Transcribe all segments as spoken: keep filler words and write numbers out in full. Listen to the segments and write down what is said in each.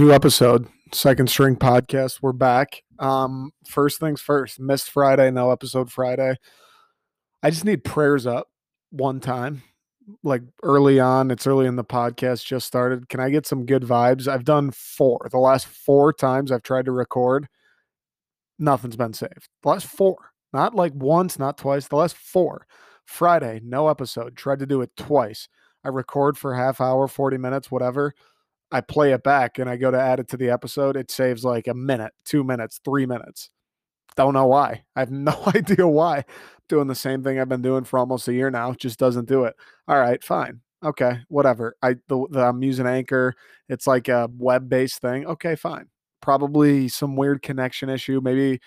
New episode, Second String Podcast. We're back. Um, first things first, missed Friday, no episode Friday. I just need prayers up one time, like early on. It's early in the podcast, just started. Can I get some good vibes? I've done four. The last four times I've tried to record, nothing's been saved. The last four. Not like once, not twice. The last four. Friday, no episode. Tried to do it twice. I record for half hour, forty minutes, whatever. I play it back and I go to add it to the episode. It saves like a minute, two minutes, three minutes. Don't know why. I have no idea why. Doing the same thing I've been doing for almost a year now. Just doesn't do it. All right, fine. Okay, whatever. I, the, the, I'm using Anchor. It's like a web-based thing. Okay, fine. Probably some weird connection issue. Maybe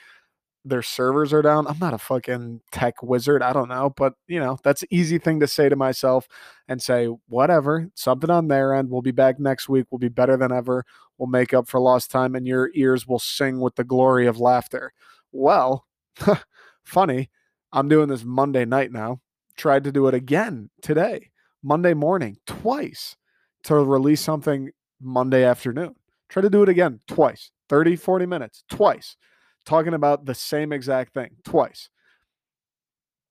their servers are down. I'm not a fucking tech wizard. I don't know. But, you know, that's an easy thing to say to myself and say, whatever, something on their end. We'll be back next week. We'll be better than ever. We'll make up for lost time and your ears will sing with the glory of laughter. Well, funny. I'm doing this Monday night now. Tried to do it again today, Monday morning, twice to release something Monday afternoon. Try to do it again twice, thirty, forty minutes, twice. Talking about the same exact thing twice.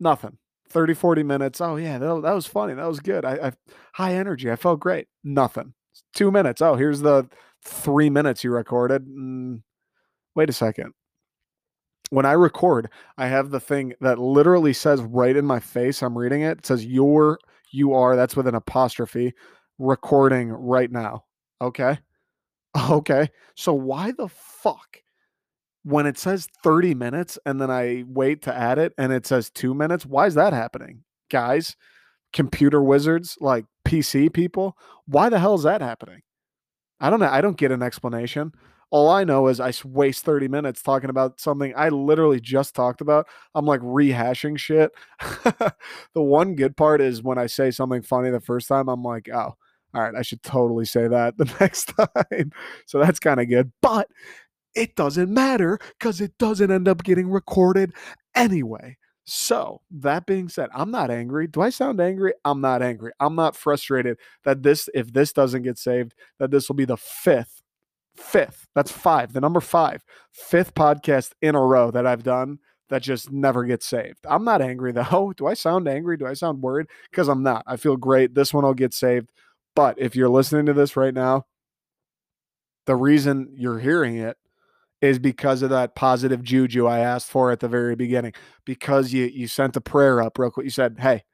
Nothing. thirty, forty minutes. Oh, yeah, that, that was funny. That was good. I, I high energy. I felt great. Nothing. Two minutes. Oh, here's the three minutes you recorded. Mm, wait a second. When I record, I have the thing that literally says right in my face. I'm reading it. It says you're, you are, that's with an apostrophe, recording right now. Okay. Okay. So why the fuck? When it says thirty minutes and then I wait to add it and it says two minutes, why is that happening? Guys, computer wizards, like P C people, why the hell is that happening? I don't know. I don't get an explanation. All I know is I waste thirty minutes talking about something I literally just talked about. I'm like rehashing shit. The one good part is when I say something funny the first time, I'm like, oh, all right, I should totally say that the next time. So that's kind of good. But it doesn't matter because it doesn't end up getting recorded anyway. So that being said, I'm not angry. Do I sound angry? I'm not angry. I'm not frustrated that this, if this doesn't get saved, that this will be the fifth, fifth, that's five, the number five, fifth podcast in a row that I've done that just never gets saved. I'm not angry though. Do I sound angry? Do I sound worried? Because I'm not. I feel great. This one will get saved. But if you're listening to this right now, the reason you're hearing it is because of that positive juju I asked for at the very beginning. Because you you sent a prayer up real quick. You said, hey,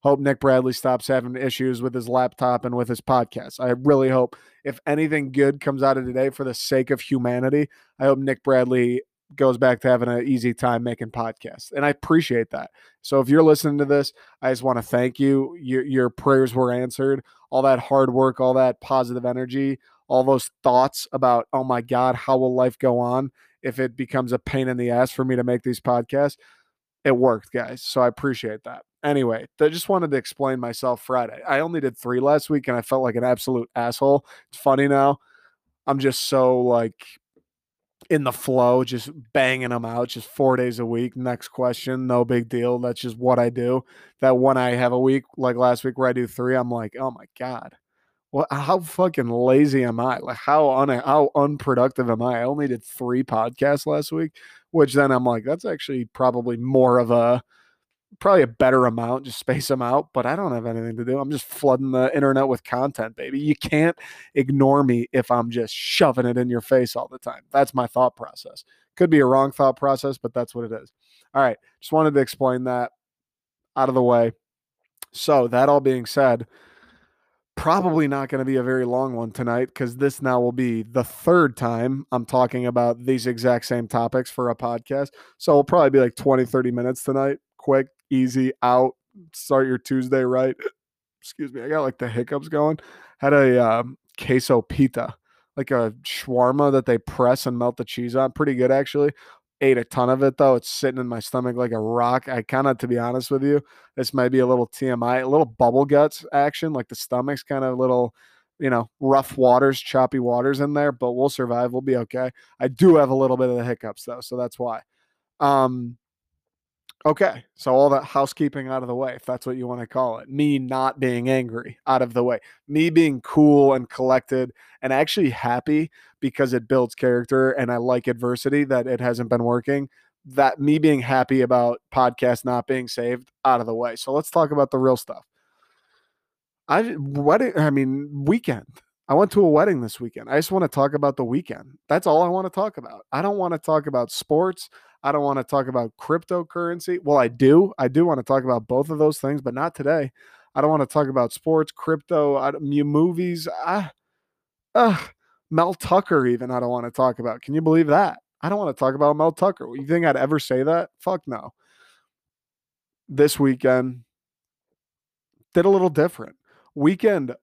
hope Nick Bradley stops having issues with his laptop and with his podcast. I really hope if anything good comes out of today for the sake of humanity, I hope Nick Bradley goes back to having an easy time making podcasts. And I appreciate that. So if you're listening to this, I just want to thank you. Your, your prayers were answered. All that hard work, all that positive energy, all those thoughts about, oh my God, how will life go on if it becomes a pain in the ass for me to make these podcasts? It worked, guys. So I appreciate that. Anyway, I just wanted to explain myself Friday. I only did three last week and I felt like an absolute asshole. It's funny now. I'm just so like in the flow, just banging them out, just four days a week. Next question, no big deal. That's just what I do. That when I have a week, like last week where I do three, I'm like, oh my God. Well, how fucking lazy am I? Like how un- how unproductive am I? I only did three podcasts last week, which then I'm like, that's actually probably more of a, probably a better amount, just space them out. But I don't have anything to do. I'm just flooding the internet with content, baby. You can't ignore me if I'm just shoving it in your face all the time. That's my thought process. Could be a wrong thought process, but that's what it is. All right. Just wanted to explain that out of the way. So that all being said, probably not going to be a very long one tonight because this now will be the third time I'm talking about these exact same topics for a podcast. So it'll probably be like twenty, thirty minutes tonight. Quick, easy, out. Start your Tuesday right. Excuse me. I got like the hiccups going. Had a um, queso pita, like a shawarma that they press and melt the cheese on. Pretty good, actually. Ate a ton of it, though. It's sitting in my stomach like a rock. I kind of, to be honest with you, this might be a little T M I, a little bubble guts action, like the stomach's kind of a little, you know, rough waters, choppy waters in there, but we'll survive. We'll be okay. I do have a little bit of the hiccups, though, so that's why. Um, Okay, so all that housekeeping out of the way, if that's what you want to call it. Me not being angry out of the way. Me being cool and collected and actually happy because it builds character and I like adversity that it hasn't been working. That me being happy about podcast not being saved out of the way. So let's talk about the real stuff. I, wedding, I mean, weekend. I went to a wedding this weekend. I just want to talk about the weekend. That's all I want to talk about. I don't want to talk about sports. I don't want to talk about cryptocurrency. Well, I do. I do want to talk about both of those things, but not today. I don't want to talk about sports, crypto, I, movies. I, uh, Mel Tucker even I don't want to talk about. Can you believe that? I don't want to talk about Mel Tucker. You think I'd ever say that? Fuck no. This weekend, did a little different. Weekend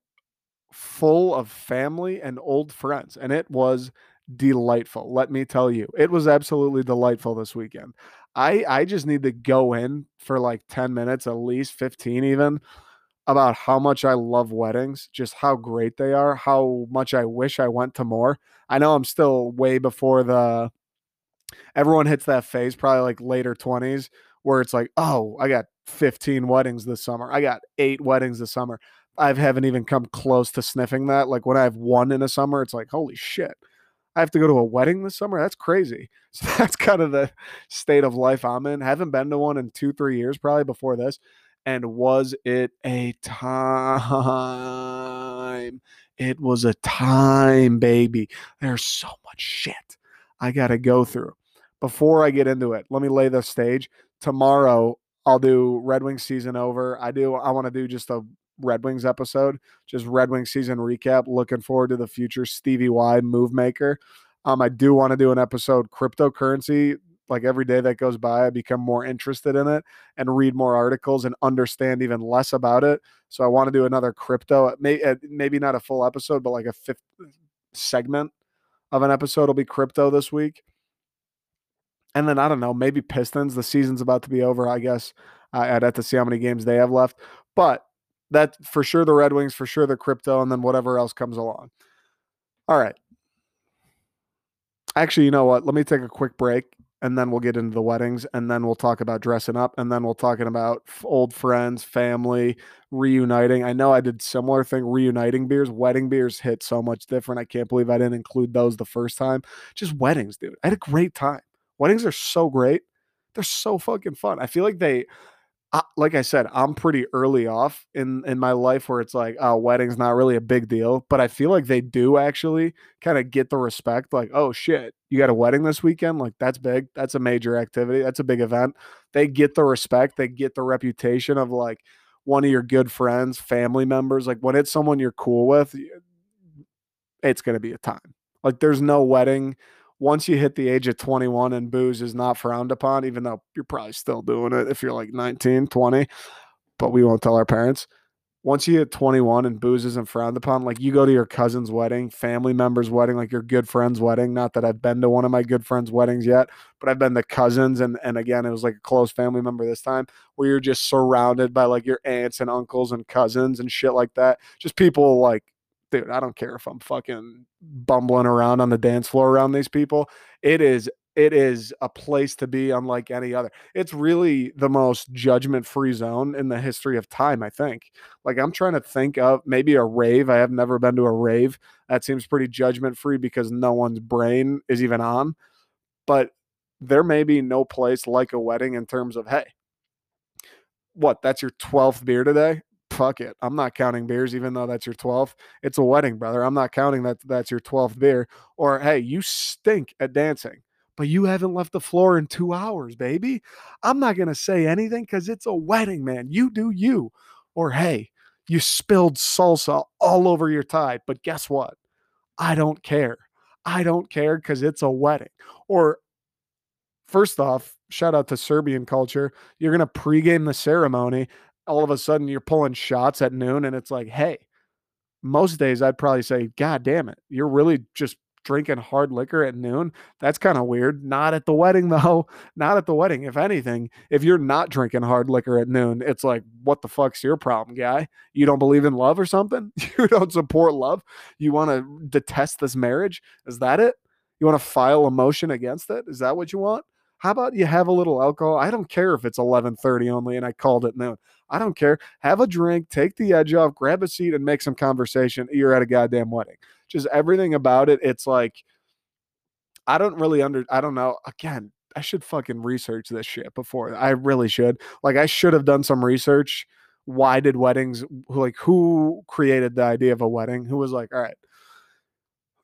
full of family and old friends, and it was delightful. Let me tell you, it was absolutely delightful this weekend. I, I just need to go in for like ten minutes, at least fifteen even, about how much I love weddings, just how great they are, how much I wish I went to more. I know I'm still way before the, everyone hits that phase, probably like later twenties, where it's like, oh, I got fifteen weddings this summer. I got eight weddings this summer. I haven't even come close to sniffing that. Like when I have one in a summer, it's like, holy shit, I have to go to a wedding this summer. That's crazy. So that's kind of the state of life I'm in. Haven't been to one in two, three years, probably before this. And was it a time? It was a time, baby. There's so much shit I got to go through. Before I get into it, let me lay the stage. Tomorrow, I'll do Red Wings season over. I do. I want to do just a Red Wings episode, just Red Wings season recap. Looking forward to the future. Stevie Y, move maker. Um, I do want to do an episode, cryptocurrency. Like every day that goes by, I become more interested in it and read more articles and understand even less about it. So I want to do another crypto, maybe not a full episode, but like a fifth segment of an episode will be crypto this week. And then I don't know, maybe Pistons. The season's about to be over, I guess. I'd have to see how many games they have left. But that for sure the Red Wings, for sure the crypto, and then whatever else comes along. All right. Actually, you know what? Let me take a quick break. And then we'll get into the weddings, and then we'll talk about dressing up, and then we'll talking about old friends, family, reuniting. I know I did similar thing, reuniting beers. Wedding beers hit so much different. I can't believe I didn't include those the first time. Just weddings, dude. I had a great time. Weddings are so great. They're so fucking fun. I feel like they, I, like I said, I'm pretty early off in, in my life where it's like, oh, wedding's not really a big deal. But I feel like they do actually kind of get the respect, like, oh, shit. You got a wedding this weekend? Like, that's big. That's a major activity. That's a big event. They get the respect. They get the reputation of, like, one of your good friends, family members. Like, when it's someone you're cool with, it's going to be a time. Like, there's no wedding. Once you hit the age of twenty-one and booze is not frowned upon, even though you're probably still doing it if you're, like, nineteen, twenty. But we won't tell our parents. Once you hit twenty-one and booze isn't frowned upon, like you go to your cousin's wedding, family member's wedding, like your good friend's wedding. Not that I've been to one of my good friend's weddings yet, but I've been to cousins. And, and again, it was like a close family member this time where you're just surrounded by like your aunts and uncles and cousins and shit like that. Just people like, dude, I don't care if I'm fucking bumbling around on the dance floor around these people. It is It is a place to be unlike any other. It's really the most judgment-free zone in the history of time, I think. Like, I'm trying to think of maybe a rave. I have never been to a rave. That seems pretty judgment-free because no one's brain is even on. But there may be no place like a wedding in terms of, hey, what, that's your twelfth beer today? Fuck it. I'm not counting beers, even though that's your twelfth. It's a wedding, brother. I'm not counting that that's your twelfth beer. Or, hey, you stink at dancing, but you haven't left the floor in two hours, baby. I'm not going to say anything because it's a wedding, man. You do you. Or, hey, you spilled salsa all over your tie, but guess what? I don't care. I don't care because it's a wedding. Or, first off, shout out to Serbian culture. You're going to pregame the ceremony. All of a sudden, you're pulling shots at noon, and it's like, hey, most days I'd probably say, God damn it, you're really just drinking hard liquor at noon. That's kind of weird. Not at the wedding, though. Not at the wedding. If anything, if you're not drinking hard liquor at noon, it's like, what the fuck's your problem, guy? You don't believe in love or something? You don't support love? You want to detest this marriage? Is that it? You want to file a motion against it? Is that what you want? How about you have a little alcohol? I don't care if it's eleven thirty only and I called it noon. I don't care. Have a drink, take the edge off, grab a seat, and make some conversation. You're at a goddamn wedding. Just everything about it. It's like, I don't really under, I don't know. Again, I should fucking research this shit before. I really should. Like, I should have done some research. Why did weddings, like, who created the idea of a wedding? Who was like, all right,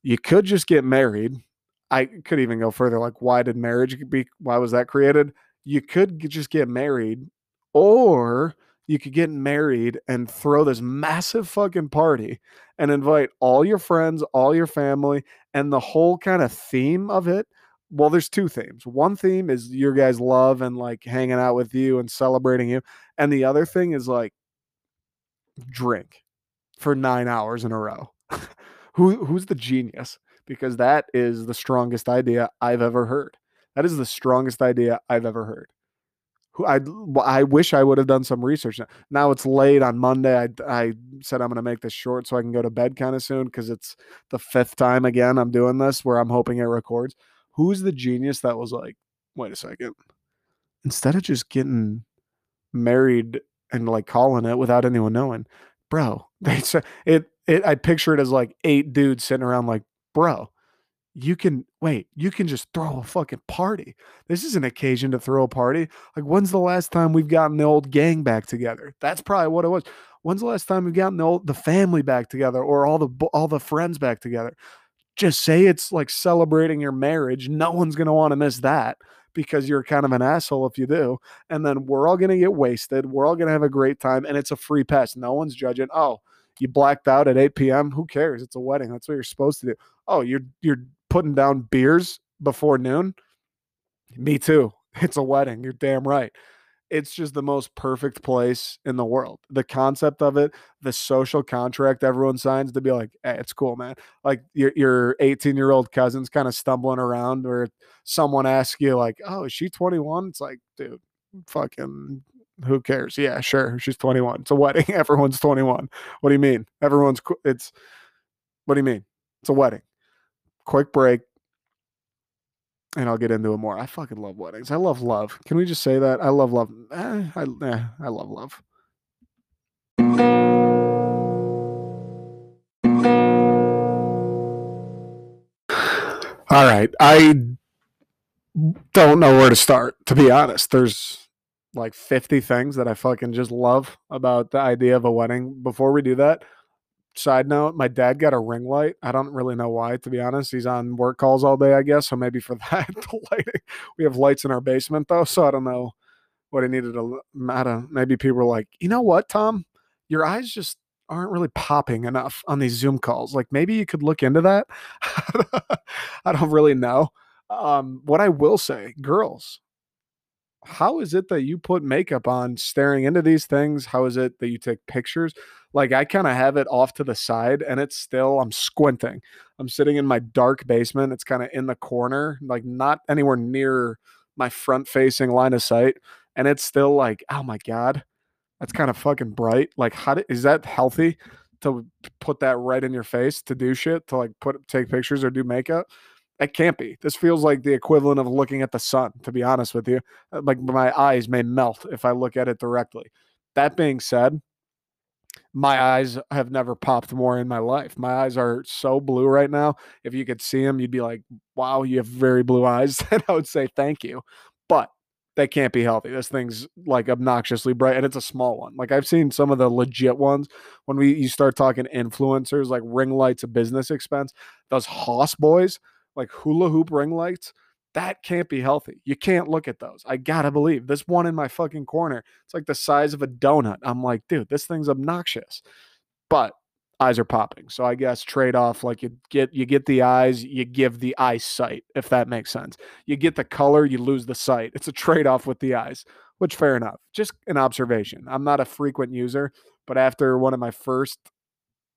you could just get married. I could even go further. Like, why did marriage be, why was that created? You could just get married, or you could get married and throw this massive fucking party and invite all your friends, all your family, and the whole kind of theme of it. Well, there's two themes. One theme is your guys' love and like hanging out with you and celebrating you. And the other thing is like drink for nine hours in a row. Who, who's the genius? Because that is the strongest idea I've ever heard. That is the strongest idea I've ever heard. Who I I wish I would have done some research. Now, now it's late on Monday. I, I said I'm going to make this short so I can go to bed kind of soon, because it's the fifth time again I'm doing this where I'm hoping it records. Who's the genius that was like, wait a second. Instead of just getting married and like calling it without anyone knowing, bro, they said it, it. I picture it as like eight dudes sitting around like, bro, you can wait, you can just throw a fucking party. This is an occasion to throw a party. Like, when's the last time we've gotten the old gang back together? That's probably what it was. When's the last time we've gotten the old, the family back together, or all the, all the friends back together? Just say it's like celebrating your marriage. No one's going to want to miss that, because you're kind of an asshole if you do. And then we're all going to get wasted. We're all going to have a great time, and it's a free pass. No one's judging. Oh, you blacked out at eight p.m. Who cares? It's a wedding. That's what you're supposed to do. Oh, you're you're putting down beers before noon? Me too. It's a wedding. You're damn right. It's just the most perfect place in the world. The concept of it, the social contract everyone signs to be like, hey, it's cool, man. Like your your eighteen-year-old cousin's kind of stumbling around, or someone asks you like, oh, is she twenty-one? It's like, dude, fucking who cares? Yeah, sure. She's twenty-one. It's a wedding. Everyone's twenty-one. What do you mean? Everyone's, it's, what do you mean? It's a wedding. Quick break, and I'll get into it more. I fucking love weddings. I love love. Can we just say that? I love love. Eh, I, eh, I love love. All right. I don't know where to start, to be honest. There's like fifty things that I fucking just love about the idea of a wedding. Before we do that, side note, my dad got a ring light. I don't really know why, to be honest. He's on work calls all day, I guess. So maybe for that, the lighting. We have lights in our basement, though. So I don't know what I needed to matter. Maybe people were like, you know what, Tom? Your eyes just aren't really popping enough on these Zoom calls. Like, maybe you could look into that. I don't really know. Um, what I will say, girls, how is it that you put makeup on staring into these things? How is it that you take pictures? Like, I kind of have it off to the side, and it's still, I'm squinting. I'm sitting in my dark basement. It's kind of in the corner, like not anywhere near my front facing line of sight. And it's still like, oh my God, that's kind of fucking bright. Like, how do, is that healthy to put that right in your face to do shit, to like put, take pictures or do makeup? It can't be. This feels like the equivalent of looking at the sun, to be honest with you. Like, my eyes may melt if I look at it directly. That being said, my eyes have never popped more in my life. My eyes are so blue right now. If you could see them, you'd be like, wow, you have very blue eyes. And I would say, thank you. But they can't be healthy. This thing's like obnoxiously bright, and it's a small one. Like, I've seen some of the legit ones. When we, you start talking influencers, like ring lights, a business expense, those Hoss boys, like hula hoop ring lights, that can't be healthy. You can't look at those. I gotta believe this one in my fucking corner. It's like the size of a donut. I'm like, dude, this thing's obnoxious, but eyes are popping. So I guess trade off, like you get, you get the eyes, you give the eyesight, if that makes sense. You get the color, you lose the sight. It's a trade off with the eyes, which fair enough. Just an observation. I'm not a frequent user, but after one of my first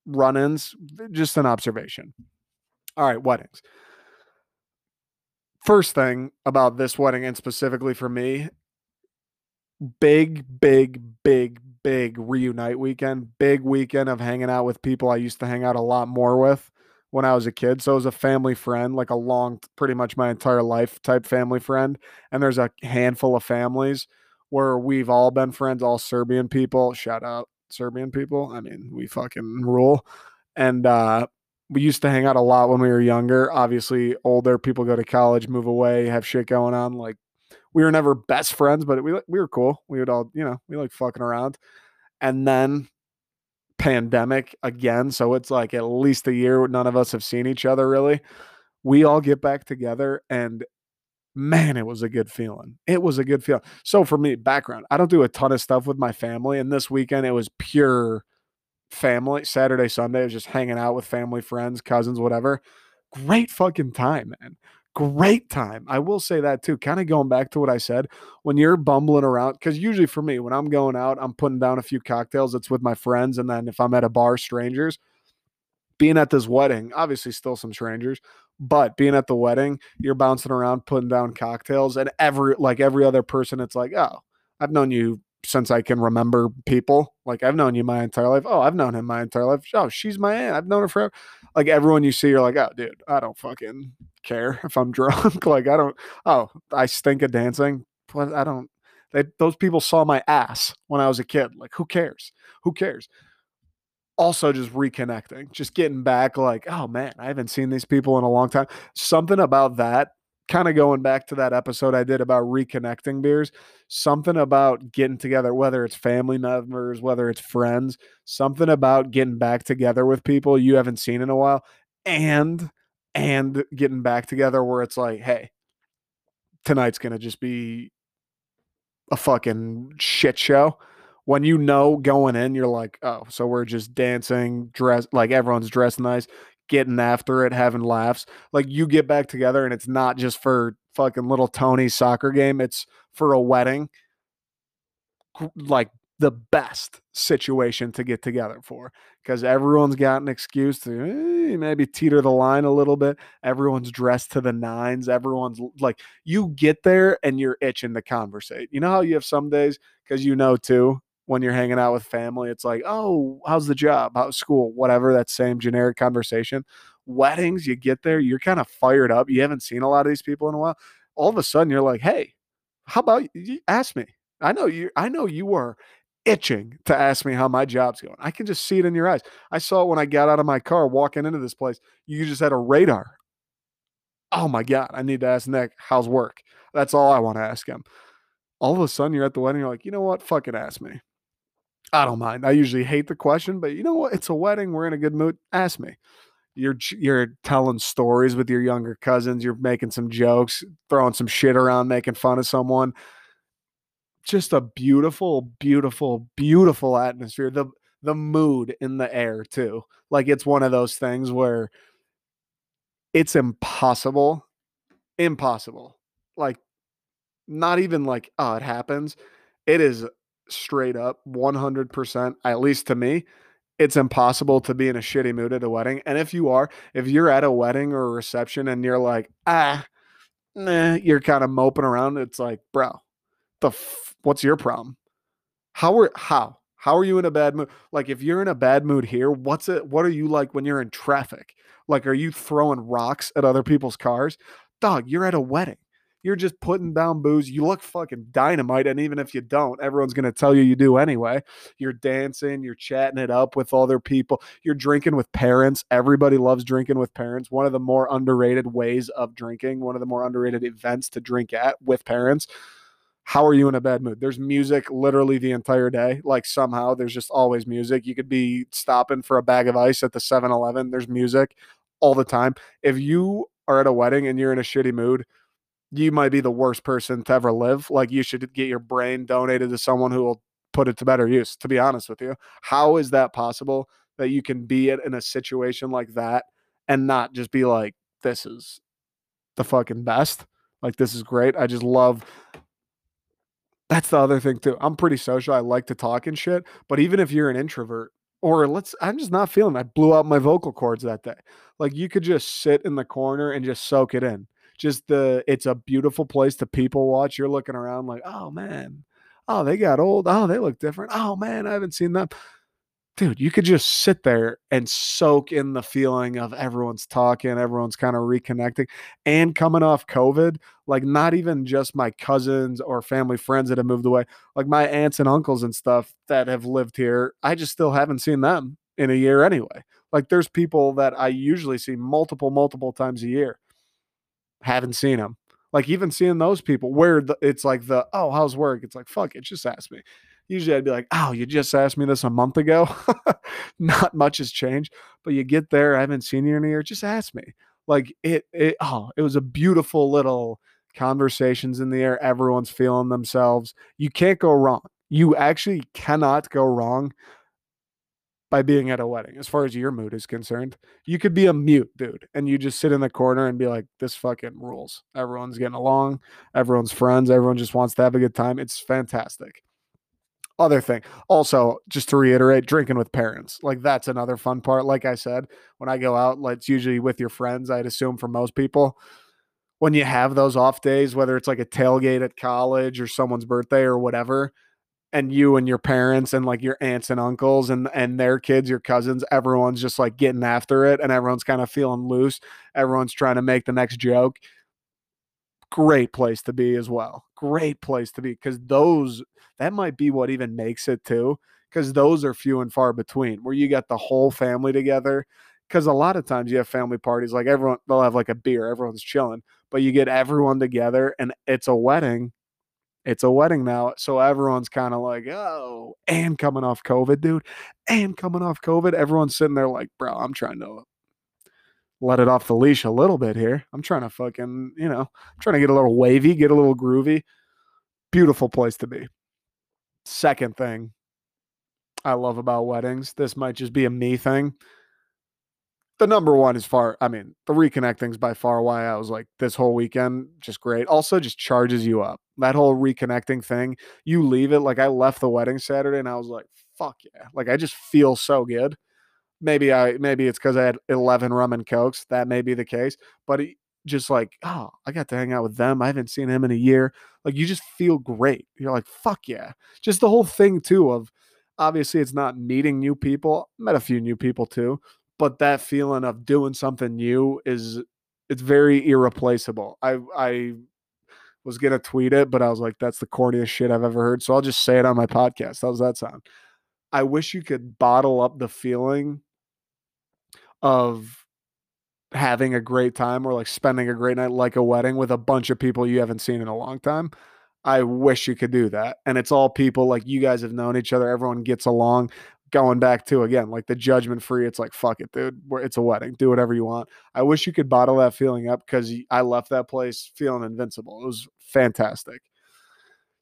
run-ins, just an observation. All right. Weddings. First thing about this wedding, and specifically for me, big, big, big, big reunite weekend, big weekend of hanging out with people I used to hang out a lot more with. when I was a kid. So it was a family friend, like a long, pretty much my entire life type family friend. And there's a handful of families where we've all been friends, all Serbian people. Shout out Serbian people. I mean, we fucking rule. And uh, we used to hang out a lot when we were younger. Obviously, older people go to college, move away, have shit going on. Like, we were never best friends, but we we were cool. We would all, you know, we like fucking around. And then pandemic again. So it's like at least a year none of us have seen each other really. We all get back together, and man, it was a good feeling. It was a good feeling. So for me, background, I don't do a ton of stuff with my family. And this weekend, it was pure family. Saturday, Sunday, I was just hanging out with family, friends, cousins, whatever. Great fucking time, man. Great time. I will say that too. Kind of going back to what I said, when you're bumbling around, because usually for me, when I'm going out, I'm putting down a few cocktails. It's with my friends. And then if I'm at a bar, strangers, being at this wedding, obviously still some strangers, but being at the wedding, you're bouncing around, putting down cocktails, and every, like every other person, it's like, oh, I've known you since I can remember people. Like, I've known you my entire life. Oh, I've known him my entire life. Oh, she's my aunt. I've known her forever. Like, everyone you see, you're like, oh, dude, I don't fucking care if I'm drunk. Like, I don't, oh, I stink at dancing. But I don't, they, those people saw my ass when I was a kid. Like, who cares? Who cares? Also just reconnecting, just getting back like, oh man, I haven't seen these people in a long time. Something about that, kind of going back to that episode I did about reconnecting beers, something about getting together, whether it's family members, whether it's friends, something about getting back together with people you haven't seen in a while, and, and getting back together where it's like, hey, tonight's going to just be a fucking shit show. When you know going in, you're like, oh, so we're just dancing, dressed, like everyone's dressed nice, getting after it, having laughs. Like, you get back together, and it's not just for fucking little Tony's soccer game. It's for a wedding. Like, the best situation to get together for, because everyone's got an excuse to eh, maybe teeter the line a little bit. Everyone's dressed to the nines. Everyone's like, you get there, and you're itching to conversate. You know how you have some days, because you know too, when you're hanging out with family, it's like, oh, how's the job? How's school? Whatever, that same generic conversation. Weddings, you get there, you're kind of fired up. You haven't seen a lot of these people in a while. All of a sudden, you're like, hey, how about you ask me? I know you, I know you were itching to ask me how my job's going. I can just see it in your eyes. I saw it when I got out of my car walking into this place. You just had a radar. Oh my God, I need to ask Nick, how's work? That's all I want to ask him. All of a sudden, you're at the wedding. You're like, you know what? Fucking ask me. I don't mind. I usually hate the question, but you know what? It's a wedding. We're in a good mood. Ask me. You're you're telling stories with your younger cousins. You're making some jokes, throwing some shit around, making fun of someone. Just a beautiful, beautiful, beautiful atmosphere. The the mood in the air too. Like, it's one of those things where it's impossible, impossible. Like, not even like, oh, it happens. It is straight up one hundred percent, at least to me, it's impossible to be in a shitty mood at a wedding. And if you are, if you're at a wedding or a reception and you're like, ah, nah, you're kind of moping around, it's like, bro, the f- what's your problem? How are, how, how are you in a bad mood? Like, if you're in a bad mood here, what's it, what are you like when you're in traffic? Like, are you throwing rocks at other people's cars? Dog, you're at a wedding. You're just putting down booze. You look fucking dynamite. And even if you don't, everyone's going to tell you you do anyway. You're dancing. You're chatting it up with other people. You're drinking with parents. Everybody loves drinking with parents. One of the more underrated ways of drinking. One of the more underrated events to drink at with parents. How are you in a bad mood? There's music literally the entire day. Like, somehow there's just always music. You could be stopping for a bag of ice at the seven eleven. There's music all the time. If you are at a wedding and you're in a shitty mood, you might be the worst person to ever live. Like, you should get your brain donated to someone who will put it to better use, to be honest with you. How is that possible that you can be in a situation like that and not just be like, this is the fucking best. Like, this is great. I just love. That's the other thing too. I'm pretty social. I like to talk and shit, but even if you're an introvert, or let's, I'm just not feeling, I blew out my vocal cords that day. Like, you could just sit in the corner and just soak it in. Just the, it's a beautiful place to people watch. You're looking around like, oh man, oh, they got old. Oh, they look different. Oh man, I haven't seen them. dude, you could just sit there and soak in the feeling of everyone's talking, everyone's kind of reconnecting, and coming off COVID, like not even just my cousins or family friends that have moved away, like my aunts and uncles and stuff that have lived here, I just still haven't seen them in a year anyway. Like there's people that I usually see multiple, multiple times a year. Haven't seen them. Like even seeing those people where the, it's like the, oh, how's work? It's like, fuck it, just ask me. Usually I'd be like, oh, you just asked me this a month ago. Not much has changed, but you get there. I haven't seen you in a year. Just ask me. Like it, it, oh, it was a beautiful little conversations in the air. Everyone's feeling themselves. You can't go wrong. You actually cannot go wrong by being at a wedding, as far as your mood is concerned. You could be a mute, dude, and you just sit in the corner and be like, this fucking rules. Everyone's getting along. Everyone's friends. Everyone just wants to have a good time. It's fantastic. Other thing, also, just to reiterate, drinking with parents. Like, that's another fun part. Like I said, when I go out, like, it's usually with your friends, I'd assume for most people. When you have those off days, whether it's like a tailgate at college or someone's birthday or whatever, and you and your parents and like your aunts and uncles and, and their kids, your cousins, everyone's just like getting after it and everyone's kind of feeling loose. Everyone's trying to make the next joke. Great place to be as well. Great place to be, because those, that might be what even makes it too, because those are few and far between where you got the whole family together. Because a lot of times you have family parties, like everyone, they'll have like a beer, everyone's chilling, but you get everyone together and it's a wedding. It's a wedding now. So everyone's kind of like, oh, and coming off COVID, dude, and coming off COVID, everyone's sitting there like, bro, I'm trying to let it off the leash a little bit here. I'm trying to fucking, you know, I'm trying to get a little wavy, get a little groovy. Beautiful place to be. Second thing I love about weddings, this might just be a me thing. The number one is far, I mean, the reconnecting's by far why I was like, this whole weekend, just great. Also just charges you up. That whole reconnecting thing, you leave it. Like I left the wedding Saturday and I was like, fuck yeah. Like I just feel so good. Maybe I, maybe it's because I had eleven rum and cokes. That may be the case, but it, just like, oh, I got to hang out with them. I haven't seen him in a year. Like you just feel great. You're like, fuck yeah. Just the whole thing too of obviously it's not meeting new people. I met a few new people too, but that feeling of doing something new is, it's very irreplaceable. I, I was going to tweet it, but I was like, that's the corniest shit I've ever heard. So I'll just say it on my podcast. How's that sound? I wish you could bottle up the feeling of having a great time or like spending a great night, like a wedding, with a bunch of people you haven't seen in a long time. I wish you could do that. And it's all people like you guys have known each other. Everyone gets along. Going back to, again, like the judgment free. It's like, fuck it, dude. It's a wedding. Do whatever you want. I wish you could bottle that feeling up, because I left that place feeling invincible. It was fantastic.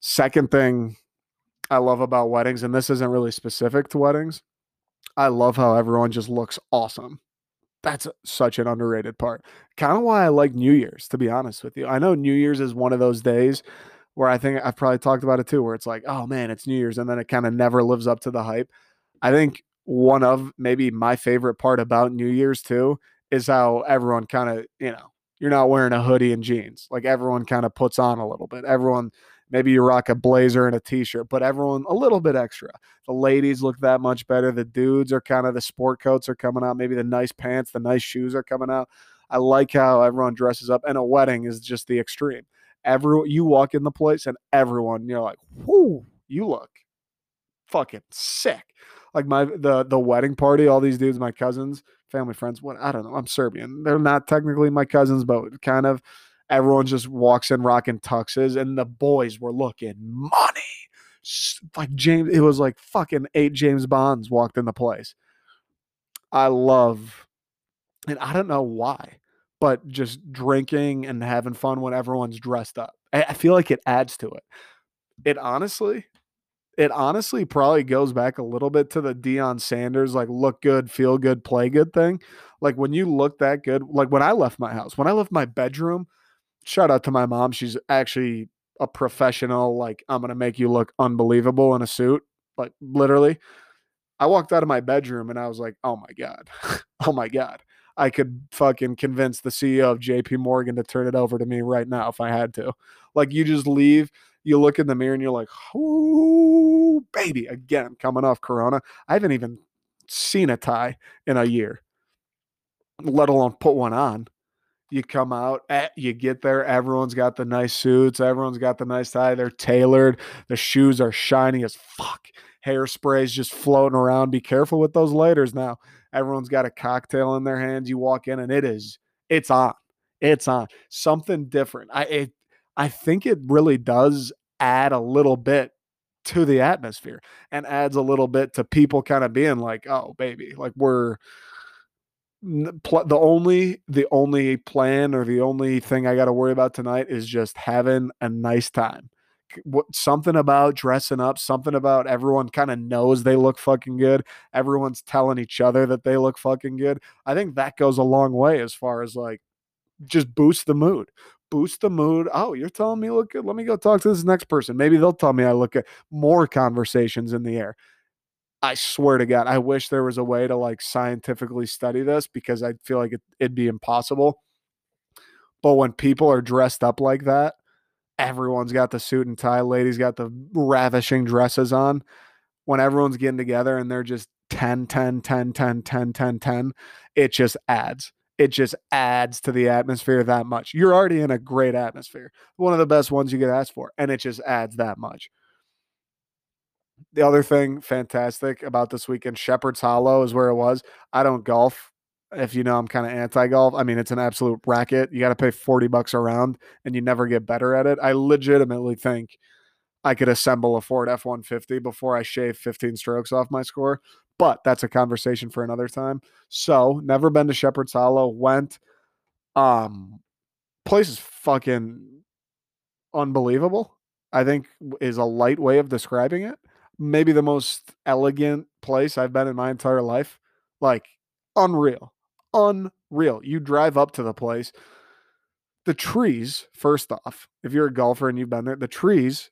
Second thing I love about weddings, and this isn't really specific to weddings, I love how everyone just looks awesome. That's such an underrated part. Kind of why I like New Year's, to be honest with you. I know New Year's is one of those days where I think I've probably talked about it too, where it's like, oh man, it's New Year's. And then it kind of never lives up to the hype. I think one of maybe my favorite part about New Year's too is how everyone kind of, you know, you're not wearing a hoodie and jeans. Like everyone kind of puts on a little bit. Everyone, maybe you rock a blazer and a t-shirt, but everyone a little bit extra. The ladies look that much better. The dudes are kind of, the sport coats are coming out. Maybe the nice pants, the nice shoes are coming out. I like how everyone dresses up, and a wedding is just the extreme. Every, you walk in the place and everyone, you're like, whoo, you look fucking sick. Like my, the, the wedding party, all these dudes, my cousins, family, friends, what, I don't know. I'm Serbian. They're not technically my cousins, but kind of. Everyone just walks in rocking tuxes, and the boys were looking money. Like James, it was like fucking eight James Bonds walked in the place. I love, and I don't know why, but just drinking and having fun when everyone's dressed up. I feel like it adds to it. It honestly, it honestly probably goes back a little bit to the Deion Sanders, like look good, feel good, play good thing. Like when you look that good, like when I left my house, when I left my bedroom, shout out to my mom. She's actually a professional. Like, I'm going to make you look unbelievable in a suit. Like, literally, I walked out of my bedroom and I was like, oh my God. Oh my God. I could fucking convince the C E O of J P Morgan to turn it over to me right now if I had to. Like, you just leave, you look in the mirror and you're like, oh, baby, again, coming off Corona. I haven't even seen a tie in a year, let alone put one on. You come out, at, you get there, everyone's got the nice suits, everyone's got the nice tie, they're tailored, the shoes are shiny as fuck, hairspray's just floating around. Be careful with those lighters now. Everyone's got a cocktail in their hands. You walk in and it is, it's on. It's on. Something different. I it, I think it really does add a little bit to the atmosphere and adds a little bit to people kind of being like, oh, baby, like we're the only the only plan or the only thing I got to worry about tonight is just having a nice time. What, something about dressing up, something about everyone kind of knows they look fucking good. Everyone's telling each other that they look fucking good. I think that goes a long way as far as like just boost the mood. Boost the mood. Oh, you're telling me look good. Let me go talk to this next person. Maybe they'll tell me I look good. More conversations in the air. I swear to God, I wish there was a way to like scientifically study this because I feel like it, it'd be impossible. But when people are dressed up like that, everyone's got the suit and tie. Ladies got the ravishing dresses on. When everyone's getting together and they're just ten, ten, ten, ten, ten, ten, ten, it just adds. It just adds to the atmosphere that much. You're already in a great atmosphere. One of the best ones you get asked for. And it just adds that much. The other thing fantastic about this weekend, Shepherd's Hollow is where it was. I don't golf. If you know, I'm kind of anti-golf. I mean, it's an absolute racket. You got to pay forty bucks a round and you never get better at it. I legitimately think I could assemble a Ford F one fifty before I shave fifteen strokes off my score. But that's a conversation for another time. So, never been to Shepherd's Hollow. Went. Um, place is fucking unbelievable, I think is a light way of describing it. Maybe the most elegant place I've been in my entire life. Like, unreal. Unreal. You drive up to the place. The trees, first off, if you're a golfer and you've been there, the trees,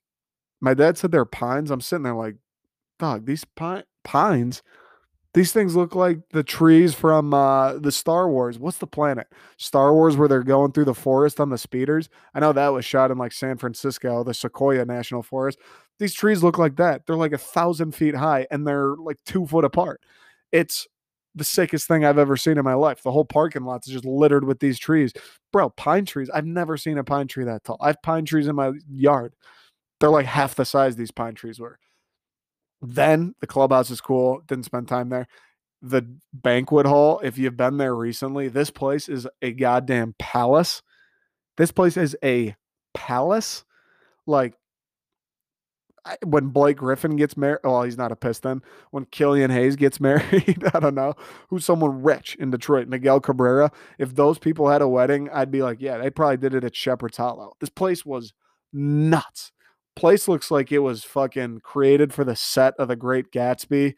my dad said they're pines. I'm sitting there like, dog, these pine, pines, these things look like the trees from uh, the Star Wars. What's the planet? Star Wars where they're going through the forest on the speeders. I know that was shot in like San Francisco, the Sequoia National Forest. These trees look like that. They're like a thousand feet high and they're like two foot apart. It's the sickest thing I've ever seen in my life. The whole parking lot is just littered with these trees. Bro, pine trees. I've never seen a pine tree that tall. I have pine trees in my yard. They're like half the size these pine trees were. Then the clubhouse is cool. Didn't spend time there. The banquet hall, if you've been there recently, this place is a goddamn palace. This place is a palace. Like, when Blake Griffin gets married, well, he's not a Piston. When Killian Hayes gets married, I don't know, who's someone rich in Detroit, Miguel Cabrera, if those people had a wedding, I'd be like, yeah, they probably did it at Shepherd's Hollow. This place was nuts. Place looks like it was fucking created for the set of The Great Gatsby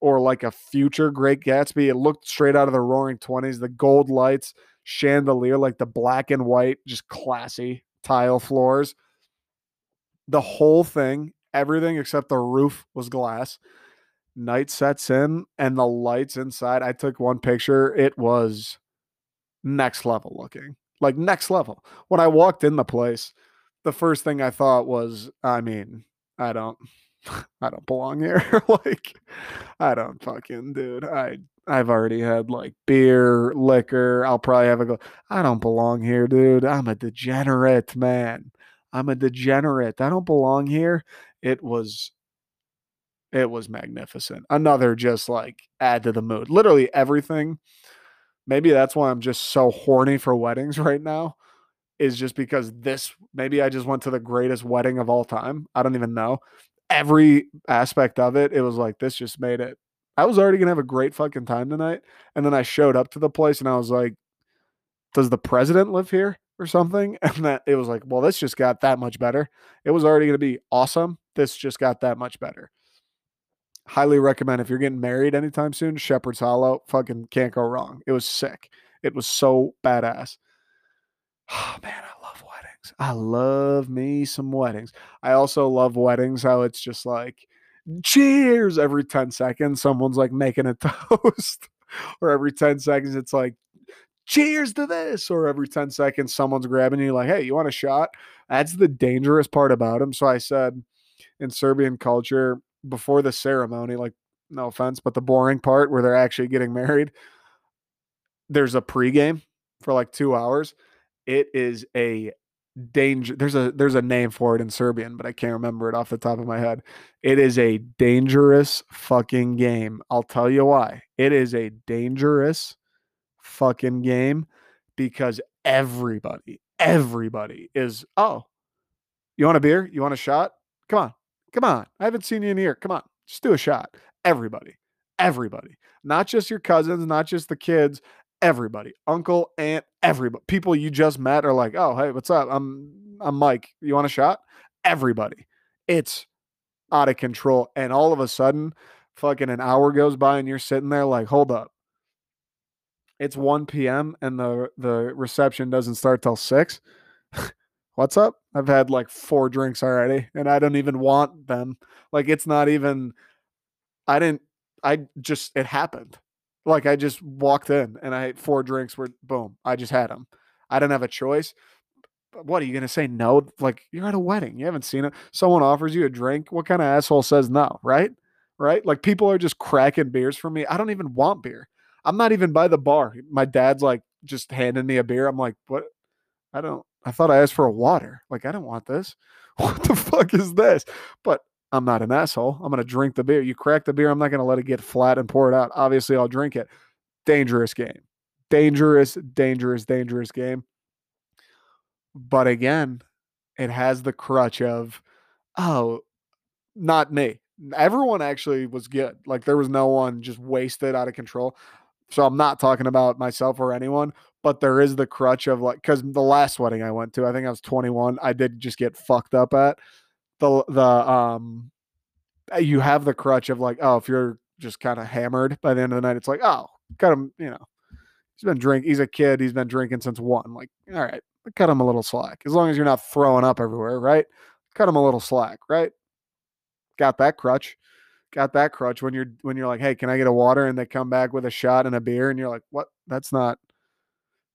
or like a future Great Gatsby. It looked straight out of the Roaring Twenties, the gold lights, chandelier, like the black and white, just classy tile floors. The whole thing, everything except the roof was glass. Night sets in and the lights inside. I took one picture. It was next level looking. Like next level. When I walked in the place, the first thing I thought was, I mean, I don't I don't belong here. Like, I don't fucking dude. I I've already had like beer, liquor. I'll probably have a go. I don't belong here, dude. I'm a degenerate, man. I'm a degenerate. I don't belong here. It was, it was magnificent. Another just like add to the mood. Literally everything. Maybe that's why I'm just so horny for weddings right now is just because this, maybe I just went to the greatest wedding of all time. I don't even know. Every aspect of it, it was like, this just made it. I was already going to have a great fucking time tonight. And then I showed up to the place and I was like, does the president live here? Or something, and that it was like, well, this just got that much better. It was already going to be awesome. This just got that much better. Highly recommend if you're getting married anytime soon, Shepherd's Hollow, fucking can't go wrong. It was sick. It was so badass. Oh, man, I love weddings. I love me some weddings. I also love weddings, how it's just like, cheers, every ten seconds, someone's like making a toast, or every ten seconds, it's like, cheers to this, or every ten seconds someone's grabbing you like, hey, you want a shot? That's the dangerous part about him. So I said in Serbian culture before the ceremony, like no offense, but the boring part where they're actually getting married, there's a pregame for like two hours. It is a danger. There's a, there's a name for it in Serbian, but I can't remember it off the top of my head. It is a dangerous fucking game. I'll tell you why. It is a dangerous fucking game because everybody, everybody is, oh, you want a beer? You want a shot? Come on. Come on. I haven't seen you in a year. Come on. Just do a shot. Everybody. Everybody. Not just your cousins, not just the kids. Everybody. Uncle, aunt, everybody. People you just met are like, oh, hey, what's up? I'm I'm Mike. You want a shot? Everybody. It's out of control. And all of a sudden, fucking an hour goes by and you're sitting there like, hold up. It's one p.m. and the, the reception doesn't start till six. What's up? I've had like four drinks already and I don't even want them. Like, it's not even, I didn't, I just, it happened. Like, I just walked in and I had four drinks were boom. I just had them. I didn't have a choice. What are you going to say? No, like you're at a wedding. You haven't seen it. Someone offers you a drink. What kind of asshole says no? Right. Right. Like, people are just cracking beers for me. I don't even want beer. I'm not even by the bar. My dad's like just handing me a beer. I'm like, what? I don't, I thought I asked for a water. Like, I don't want this. What the fuck is this? But I'm not an asshole. I'm going to drink the beer. You crack the beer. I'm not going to let it get flat and pour it out. Obviously, I'll drink it. Dangerous game. Dangerous, dangerous, dangerous game. But again, it has the crutch of, oh, not me. Everyone actually was good. Like, there was no one just wasted out of control. So I'm not talking about myself or anyone, but there is the crutch of like, because the last wedding I went to, I think I was twenty-one. I did just get fucked up at the, the, um, you have the crutch of like, oh, if you're just kind of hammered by the end of the night, it's like, oh, cut him, you know, he's been drinking. He's a kid. He's been drinking since one. Like, all right, cut him a little slack. As long as you're not throwing up everywhere, right? Cut him a little slack, right? Got that crutch. Got that crutch when you're when you're like, hey, can I get a water? And they come back with a shot and a beer, and you're like, what? That's not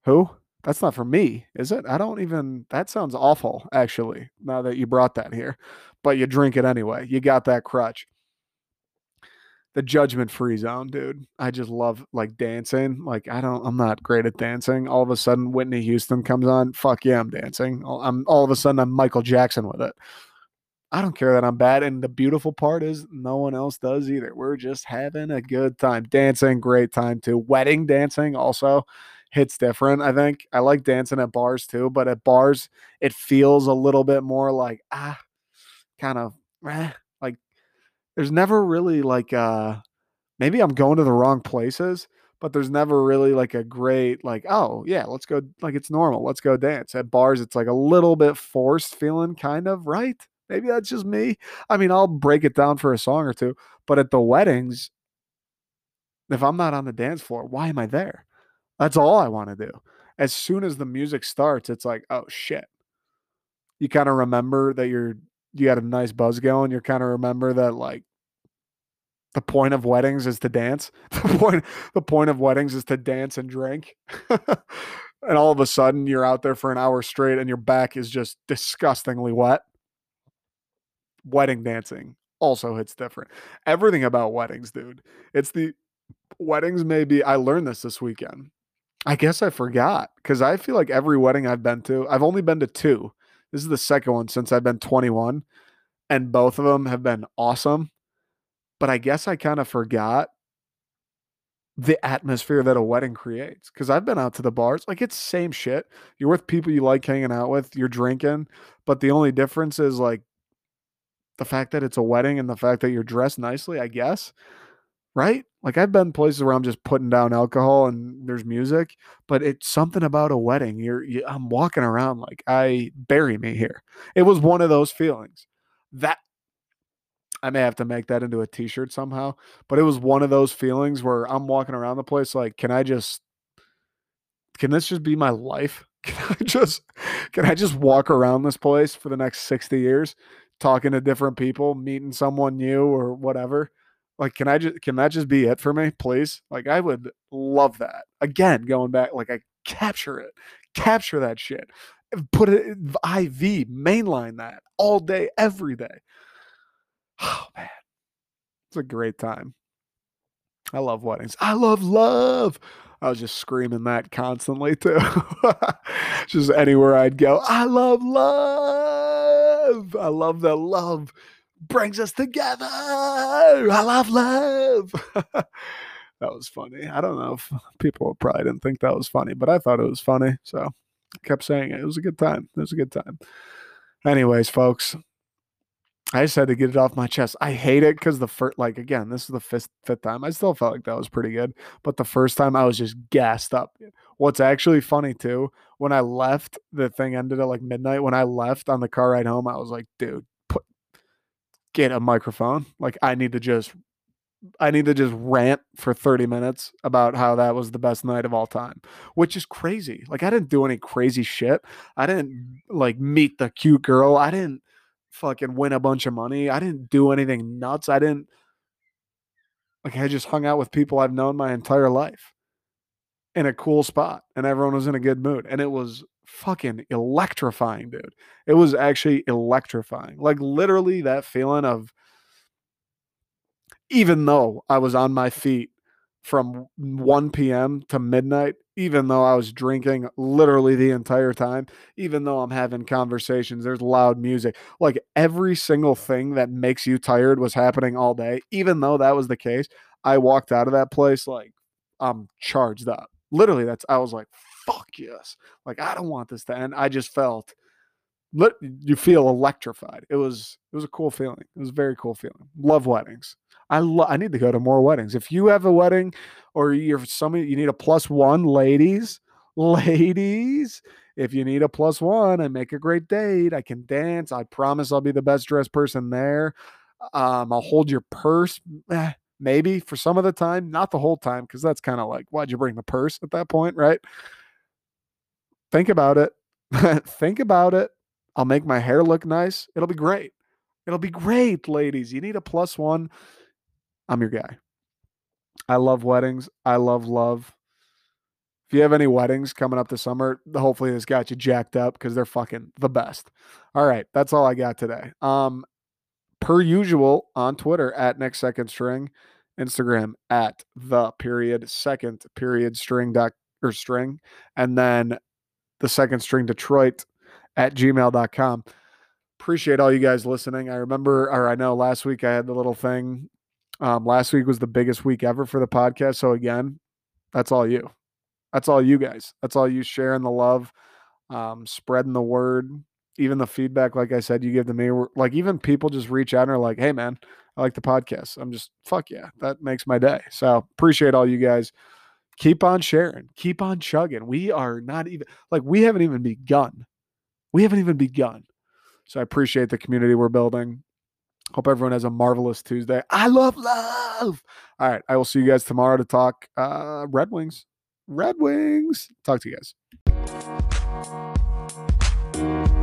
who? That's not for me, is it? I don't even. That sounds awful, actually. Now that you brought that here, but you drink it anyway. You got that crutch. The judgment free zone, dude. I just love like dancing. Like I don't. I'm not great at dancing. All of a sudden, Whitney Houston comes on. Fuck yeah, I'm dancing. I'm all of a sudden I'm Michael Jackson with it. I don't care that I'm bad. And the beautiful part is no one else does either. We're just having a good time. Dancing, great time too. Wedding dancing also hits different, I think. I like dancing at bars too, but at bars, it feels a little bit more like, ah, kind of, eh, like there's never really like, uh, maybe I'm going to the wrong places, but there's never really like a great, like, oh yeah, let's go. Like it's normal. Let's go dance. At bars, it's like a little bit forced feeling kind of, right? Maybe that's just me. I mean, I'll break it down for a song or two, but at the weddings, if I'm not on the dance floor, why am I there? That's all I want to do. As soon as the music starts, it's like, oh shit. You kind of remember that you're, you had a nice buzz going. You kind of remember that like the point of weddings is to dance. The point, the point of weddings is to dance and drink. And all of a sudden you're out there for an hour straight and your back is just disgustingly wet. Wedding dancing also hits different. Everything about weddings, dude. It's the weddings maybe. I learned this this weekend. I guess I forgot because I feel like every wedding I've been to, I've only been to two. This is the second one since I've been twenty-one and both of them have been awesome. But I guess I kind of forgot the atmosphere that a wedding creates because I've been out to the bars. Like it's same shit. You're with people you like hanging out with. You're drinking. But the only difference is like, the fact that it's a wedding and the fact that you're dressed nicely, I guess, right? Like I've been places where I'm just putting down alcohol and there's music, but it's something about a wedding. You're, you, I'm walking around like I bury me here. It was one of those feelings that I may have to make that into a t-shirt somehow, but it was one of those feelings where I'm walking around the place. Like, can I just, can this just be my life? Can I just, can I just walk around this place for the next sixty years? Talking to different people, meeting someone new or whatever. Like, can I just, can that just be it for me, please? Like, I would love that. Again, going back, like I capture it, capture that shit, put it in I V, mainline that all day, every day. Oh man, it's a great time. I love weddings. I love love. I was just screaming that constantly too. Just anywhere I'd go, I love love. I love that love brings us together. I love love. That was funny. I don't know if people probably didn't think that was funny, but I thought it was funny. So I kept saying it. It was a good time. It was a good time. Anyways, folks, I just had to get it off my chest. I hate it because the first, like, again, this is the fifth, fifth time. I still felt like that was pretty good. But the first time I was just gassed up. What's actually funny, too, when I left, the thing ended at like midnight. When I left on the car ride home, I was like, dude, put, get a microphone. Like, I need to just, I need to just rant for thirty minutes about how that was the best night of all time, which is crazy. Like, I didn't do any crazy shit. I didn't, like, meet the cute girl. I didn't fucking win a bunch of money. I didn't do anything nuts. I didn't, like, I just hung out with people I've known my entire life in a cool spot, and everyone was in a good mood, and it was fucking electrifying, dude. It was actually electrifying. Like, literally that feeling of, even though I was on my feet from one p.m. to midnight, even though I was drinking literally the entire time, even though I'm having conversations, there's loud music, like every single thing that makes you tired was happening all day. Even though that was the case, I walked out of that place like I'm charged up. Literally, that's, I was like, fuck yes. Like, I don't want this to end. I just felt, you feel electrified. It was, it was a cool feeling. It was a very cool feeling. Love weddings. I lo- I need to go to more weddings. If you have a wedding, or you're somebody, you need a plus one, ladies, ladies, if you need a plus one, I make a great date. I can dance. I promise I'll be the best dressed person there. Um, I'll hold your purse, eh, maybe for some of the time, not the whole time, because that's kind of like, why'd you bring the purse at that point, right? Think about it. Think about it. I'll make my hair look nice. It'll be great. It'll be great, ladies. You need a plus one. I'm your guy. I love weddings. I love love. If you have any weddings coming up this summer, hopefully this got you jacked up, because they're fucking the best. All right. That's all I got today. Um, per usual, on Twitter at Nick Second String, Instagram at the period second period string doc or string. And then the second string Detroit at gmail dot com. Appreciate all you guys listening. I remember, or I know last week I had the little thing. Um, last week was the biggest week ever for the podcast. So again, that's all you. That's all you guys. That's all you sharing the love, um, spreading the word, even the feedback, like I said, you give to me. Like, even people just reach out and are like, hey, man, I like the podcast. I'm just, fuck yeah, that makes my day. So appreciate all you guys. Keep on sharing. Keep on chugging. We are not even, like, we haven't even begun. We haven't even begun. So I appreciate the community we're building. Hope everyone has a marvelous Tuesday. I love love. All right. I will see you guys tomorrow to talk uh, Red Wings. Red Wings. Talk to you